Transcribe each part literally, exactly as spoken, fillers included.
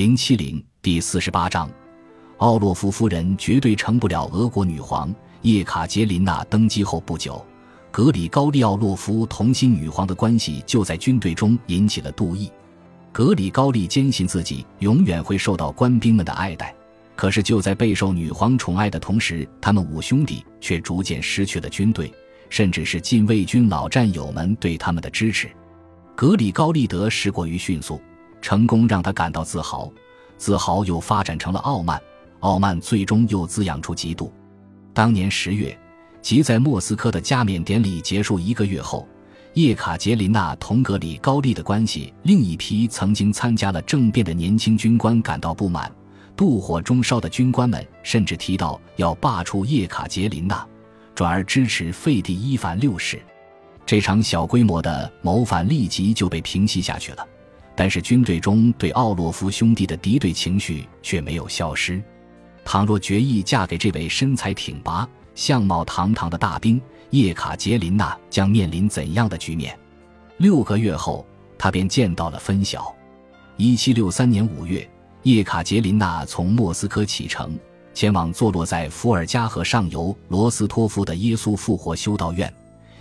零七零第四十八章，奥洛夫夫人绝对成不了俄国女皇。叶卡捷琳娜登基后不久，格里高利奥洛夫同新女皇的关系就在军队中引起了妒意。格里高利坚信自己永远会受到官兵们的爱戴，可是就在备受女皇宠爱的同时，他们五兄弟却逐渐失去了军队，甚至是禁卫军老战友们对他们的支持。格里高利德失过于迅速，成功让他感到自豪，自豪又发展成了傲慢，傲慢最终又滋养出嫉妒。当年十月，即在莫斯科的加冕典礼结束一个月后，叶卡捷琳娜同格里高利的关系另一批曾经参加了政变的年轻军官感到不满，妒火中烧的军官们甚至提到要罢黜叶卡捷琳娜，转而支持废帝伊凡六世。这场小规模的谋反立即就被平息下去了，但是军队中对奥洛夫兄弟的敌对情绪却没有消失。倘若决意嫁给这位身材挺拔、相貌堂堂的大兵，叶卡捷琳娜将面临怎样的局面？六个月后，她便见到了分晓。一七六三年五月，叶卡捷琳娜从莫斯科启程，前往坐落在伏尔加河上游罗斯托夫的耶稣复活修道院，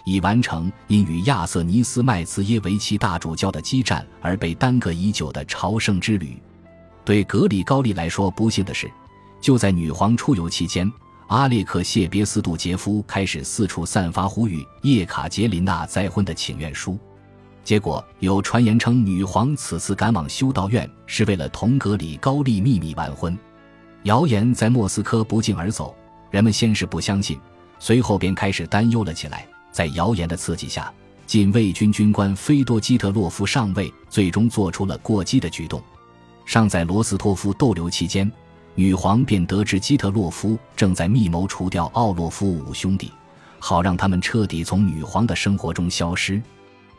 以完成因与亚瑟尼斯麦茨耶维奇大主教的激战而被耽搁已久的朝圣之旅。对格里高利来说不幸的是，就在女皇出游期间，阿列克谢别斯杜杰夫开始四处散发呼吁叶卡捷琳娜再婚的请愿书。结果有传言称，女皇此次赶往修道院是为了同格里高利秘密完婚。谣言在莫斯科不胫而走，人们先是不相信，随后便开始担忧了起来。在谣言的刺激下，禁卫军军官菲多基特洛夫上尉最终做出了过激的举动。尚在罗斯托夫逗留期间，女皇便得知基特洛夫正在密谋除掉奥洛夫五兄弟，好让他们彻底从女皇的生活中消失。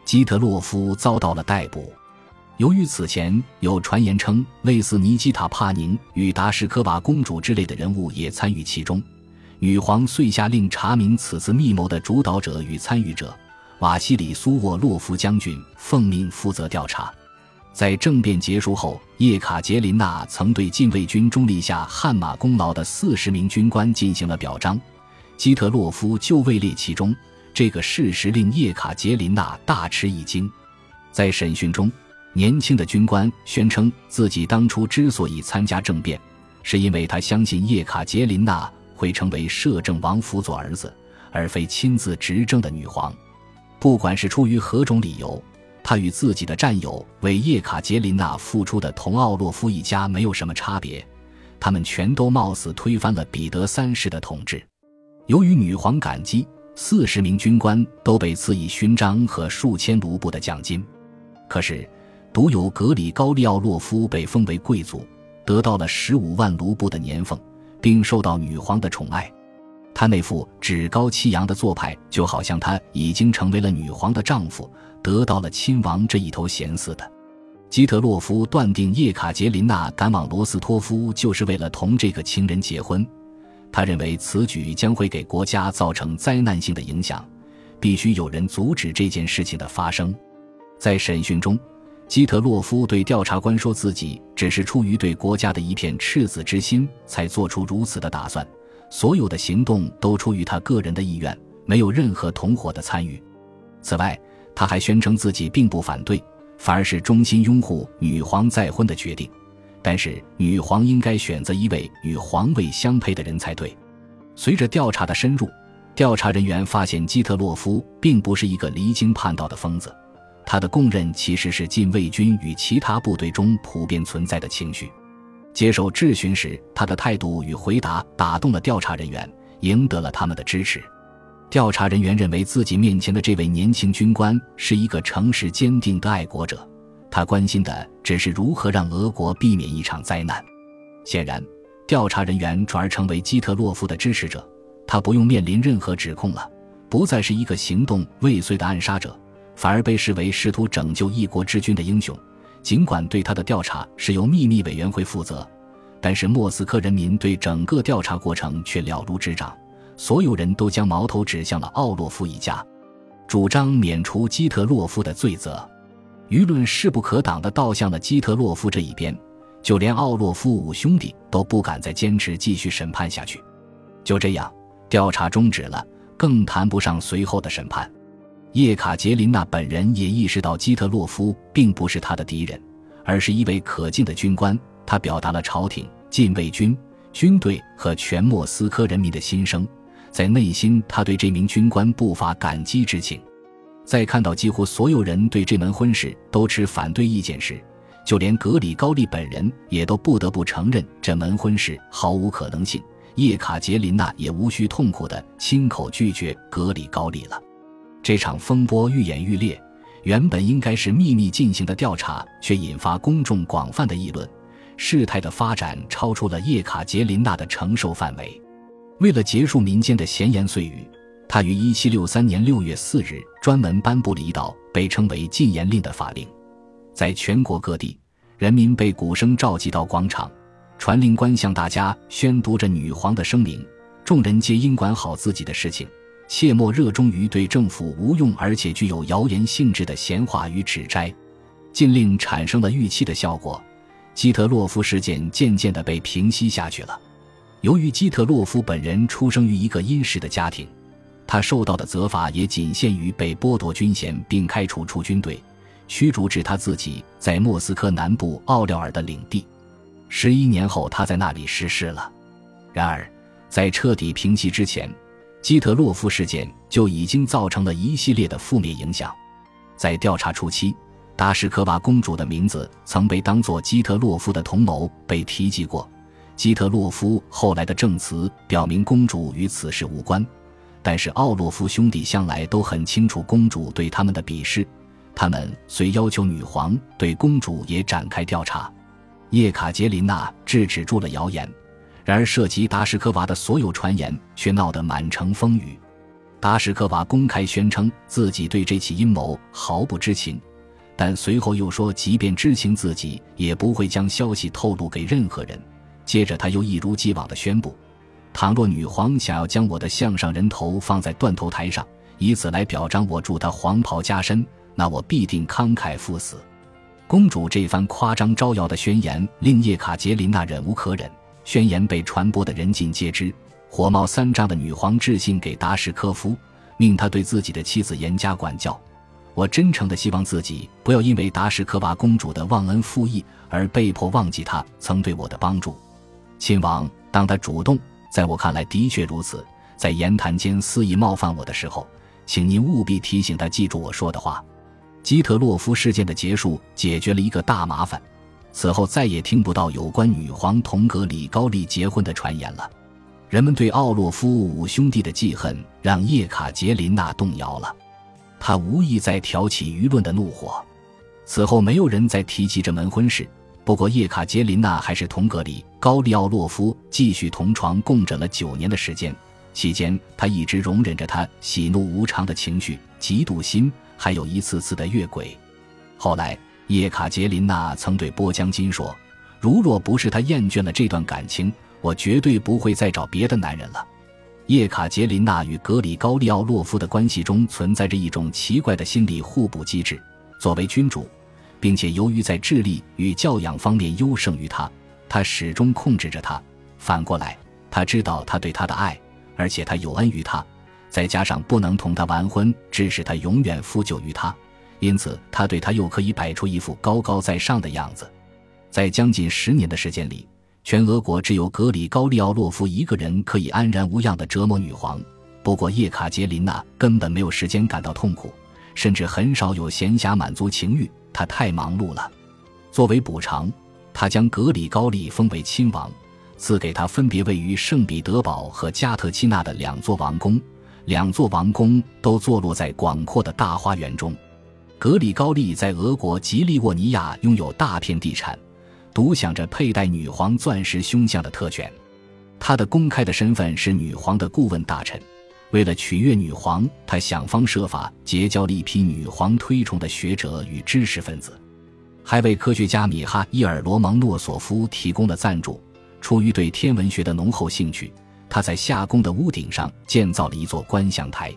基特洛夫遭到了逮捕。由于此前有传言称类似尼基塔·帕宁与达什科娃公主之类的人物也参与其中，女皇遂下令查明此次密谋的主导者与参与者，瓦西里·苏沃洛夫将军奉命负责调查。在政变结束后，叶卡捷琳娜曾对禁卫军中立下汗马功劳的四十名军官进行了表彰，基特洛夫就位列其中，这个事实令叶卡捷琳娜大吃一惊。在审讯中，年轻的军官宣称自己当初之所以参加政变，是因为他相信叶卡捷琳娜会成为摄政王辅佐儿子而非亲自执政的女皇。不管是出于何种理由，他与自己的战友为叶卡捷琳娜付出的同奥洛夫一家没有什么差别，他们全都冒死推翻了彼得三世的统治。由于女皇感激，四十名军官都被赐以勋章和数千卢布的奖金。可是独有格里高利奥洛夫被封为贵族，得到了十五万卢布的年俸，并受到女皇的宠爱，他那副趾高气扬的做派就好像他已经成为了女皇的丈夫，得到了亲王这一头衔似的。基特洛夫断定叶卡捷琳娜赶往罗斯托夫就是为了同这个情人结婚，他认为此举将会给国家造成灾难性的影响，必须有人阻止这件事情的发生。在审讯中，基特洛夫对调查官说自己只是出于对国家的一片赤子之心才做出如此的打算，所有的行动都出于他个人的意愿，没有任何同伙的参与。此外，他还宣称自己并不反对，反而是衷心拥护女皇再婚的决定，但是女皇应该选择一位与皇位相配的人才对。随着调查的深入，调查人员发现基特洛夫并不是一个离经叛道的疯子，他的供认其实是禁卫军与其他部队中普遍存在的情绪。接受质询时，他的态度与回答打动了调查人员，赢得了他们的支持。调查人员认为自己面前的这位年轻军官是一个诚实坚定的爱国者，他关心的只是如何让俄国避免一场灾难。显然，调查人员转而成为基特洛夫的支持者，他不用面临任何指控了，不再是一个行动未遂的暗杀者，反而被视为试图拯救一国之君的英雄。尽管对他的调查是由秘密委员会负责，但是莫斯科人民对整个调查过程却了如指掌，所有人都将矛头指向了奥洛夫一家，主张免除基特洛夫的罪责。舆论势不可挡地倒向了基特洛夫这一边，就连奥洛夫五兄弟都不敢再坚持继续审判下去。就这样，调查终止了，更谈不上随后的审判。叶卡捷琳娜本人也意识到基特洛夫并不是他的敌人，而是一位可敬的军官，他表达了朝廷、禁卫军、军队和全莫斯科人民的心声，在内心他对这名军官不乏感激之情。在看到几乎所有人对这门婚事都持反对意见时，就连格里高利本人也都不得不承认这门婚事毫无可能性。叶卡捷琳娜也无需痛苦地亲口拒绝格里高利了。这场风波愈演愈烈，原本应该是秘密进行的调查却引发公众广泛的议论，事态的发展超出了叶卡捷琳娜的承受范围。为了结束民间的闲言碎语，他于一七六三年六月四日专门颁布了一道被称为禁言令的法令。在全国各地，人民被鼓声召集到广场，传令官向大家宣读着女皇的声明，众人皆应管好自己的事情，切莫热衷于对政府无用而且具有谣言性质的闲话与指摘。禁令产生了预期的效果，基特洛夫事件渐渐地被平息下去了。由于基特洛夫本人出生于一个殷实的家庭，他受到的责罚也仅限于被剥夺军衔并开除出军队，驱逐至他自己在莫斯科南部奥廖尔的领地。十一年后，他在那里逝世了。然而，在彻底平息之前，基特洛夫事件就已经造成了一系列的负面影响。在调查初期，达什科娃公主的名字曾被当作基特洛夫的同谋被提及过。基特洛夫后来的证词表明公主与此事无关，但是奥洛夫兄弟向来都很清楚公主对他们的鄙视，他们遂要求女皇对公主也展开调查。叶卡捷琳娜制止住了谣言，然而涉及达什科娃的所有传言却闹得满城风雨。达什科娃公开宣称自己对这起阴谋毫不知情，但随后又说即便知情自己也不会将消息透露给任何人。接着他又一如既往地宣布，倘若女皇想要将我的项上人头放在断头台上，以此来表彰我助她黄袍加身，那我必定慷慨赴死。公主这番夸张招摇的宣言令叶卡捷琳娜忍无可忍，宣言被传播的人尽皆知。火冒三丈的女皇致信给达什科夫，命他对自己的妻子严加管教。我真诚地希望自己不要因为达什科娃公主的忘恩负义而被迫忘记她曾对我的帮助。亲王，当他主动，在我看来的确如此，在言谈间肆意冒犯我的时候，请您务必提醒他记住我说的话。基特洛夫事件的结束解决了一个大麻烦，此后再也听不到有关女皇同格里高利结婚的传言了。人们对奥洛夫五兄弟的记恨让叶卡捷琳娜动摇了，她无意在挑起舆论的怒火。此后没有人再提及这门婚事，不过叶卡捷琳娜还是同格里高利奥洛夫继续同床共枕了九年的时间，期间她一直容忍着他喜怒无常的情绪、嫉妒心，还有一次次的越轨。后来叶卡捷琳娜曾对波江金说，如若不是她厌倦了这段感情，我绝对不会再找别的男人了。叶卡捷琳娜与格里高利奥洛夫的关系中存在着一种奇怪的心理互补机制，作为君主，并且由于在智力与教养方面优胜于他，他始终控制着他。反过来，他知道他对他的爱，而且他有恩于他，再加上不能同他完婚，致使他永远附就于他，因此他对他又可以摆出一副高高在上的样子。在将近十年的时间里，全俄国只有格里高利奥洛夫一个人可以安然无恙地折磨女皇。不过叶卡捷琳娜根本没有时间感到痛苦，甚至很少有闲暇满足情欲，她太忙碌了。作为补偿，她将格里高利封为亲王，赐给他分别位于圣彼得堡和加特钦纳的两座王宫，两座王宫都坐落在广阔的大花园中。格里高利在俄国吉利沃尼亚拥有大片地产，独享着佩戴女皇钻石胸像的特权。他的公开的身份是女皇的顾问大臣，为了取悦女皇，他想方设法结交了一批女皇推崇的学者与知识分子，还为科学家米哈伊尔·罗蒙诺索夫提供了赞助。出于对天文学的浓厚兴趣，他在夏宫的屋顶上建造了一座观象台。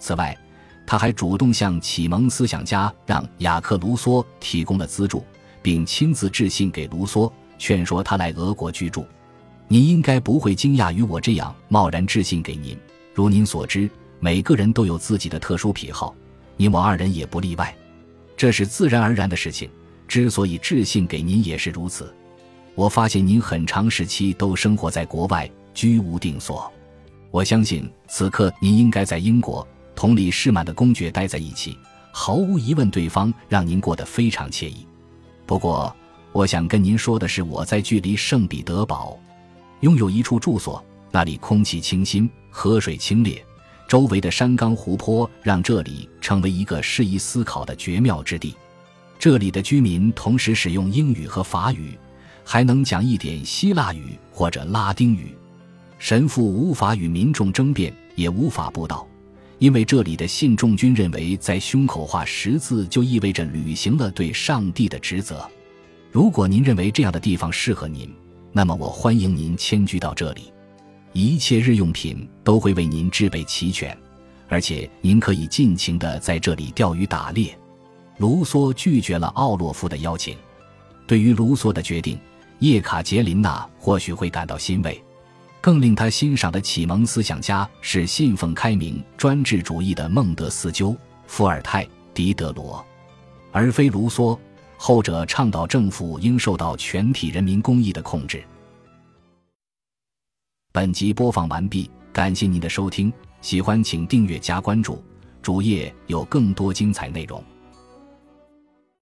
此外，他还主动向启蒙思想家让·雅克·卢梭提供了资助，并亲自致信给卢梭，劝说他来俄国居住。您应该不会惊讶于我这样贸然致信给您。如您所知，每个人都有自己的特殊癖好，您我二人也不例外，这是自然而然的事情。之所以致信给您也是如此。我发现您很长时期都生活在国外，居无定所。我相信此刻您应该在英国同李世满的公爵待在一起，毫无疑问对方让您过得非常惬意。不过我想跟您说的是，我在距离圣彼得堡拥有一处住所，那里空气清新，河水清冽，周围的山冈湖泊让这里成为一个适宜思考的绝妙之地。这里的居民同时使用英语和法语，还能讲一点希腊语或者拉丁语。神父无法与民众争辩，也无法布道，因为这里的信众均认为在胸口画十字就意味着履行了对上帝的职责。如果您认为这样的地方适合您，那么我欢迎您迁居到这里。一切日用品都会为您制备齐全，而且您可以尽情地在这里钓鱼打猎。卢梭拒绝了奥洛夫的邀请。对于卢梭的决定，叶卡捷琳娜或许会感到欣慰。更令他欣赏的启蒙思想家是信奉开明专制主义的孟德斯鸠、伏尔泰、狄德罗，而非卢梭，后者倡导政府应受到全体人民公益的控制。本集播放完毕，感谢您的收听，喜欢请订阅加关注，主页有更多精彩内容。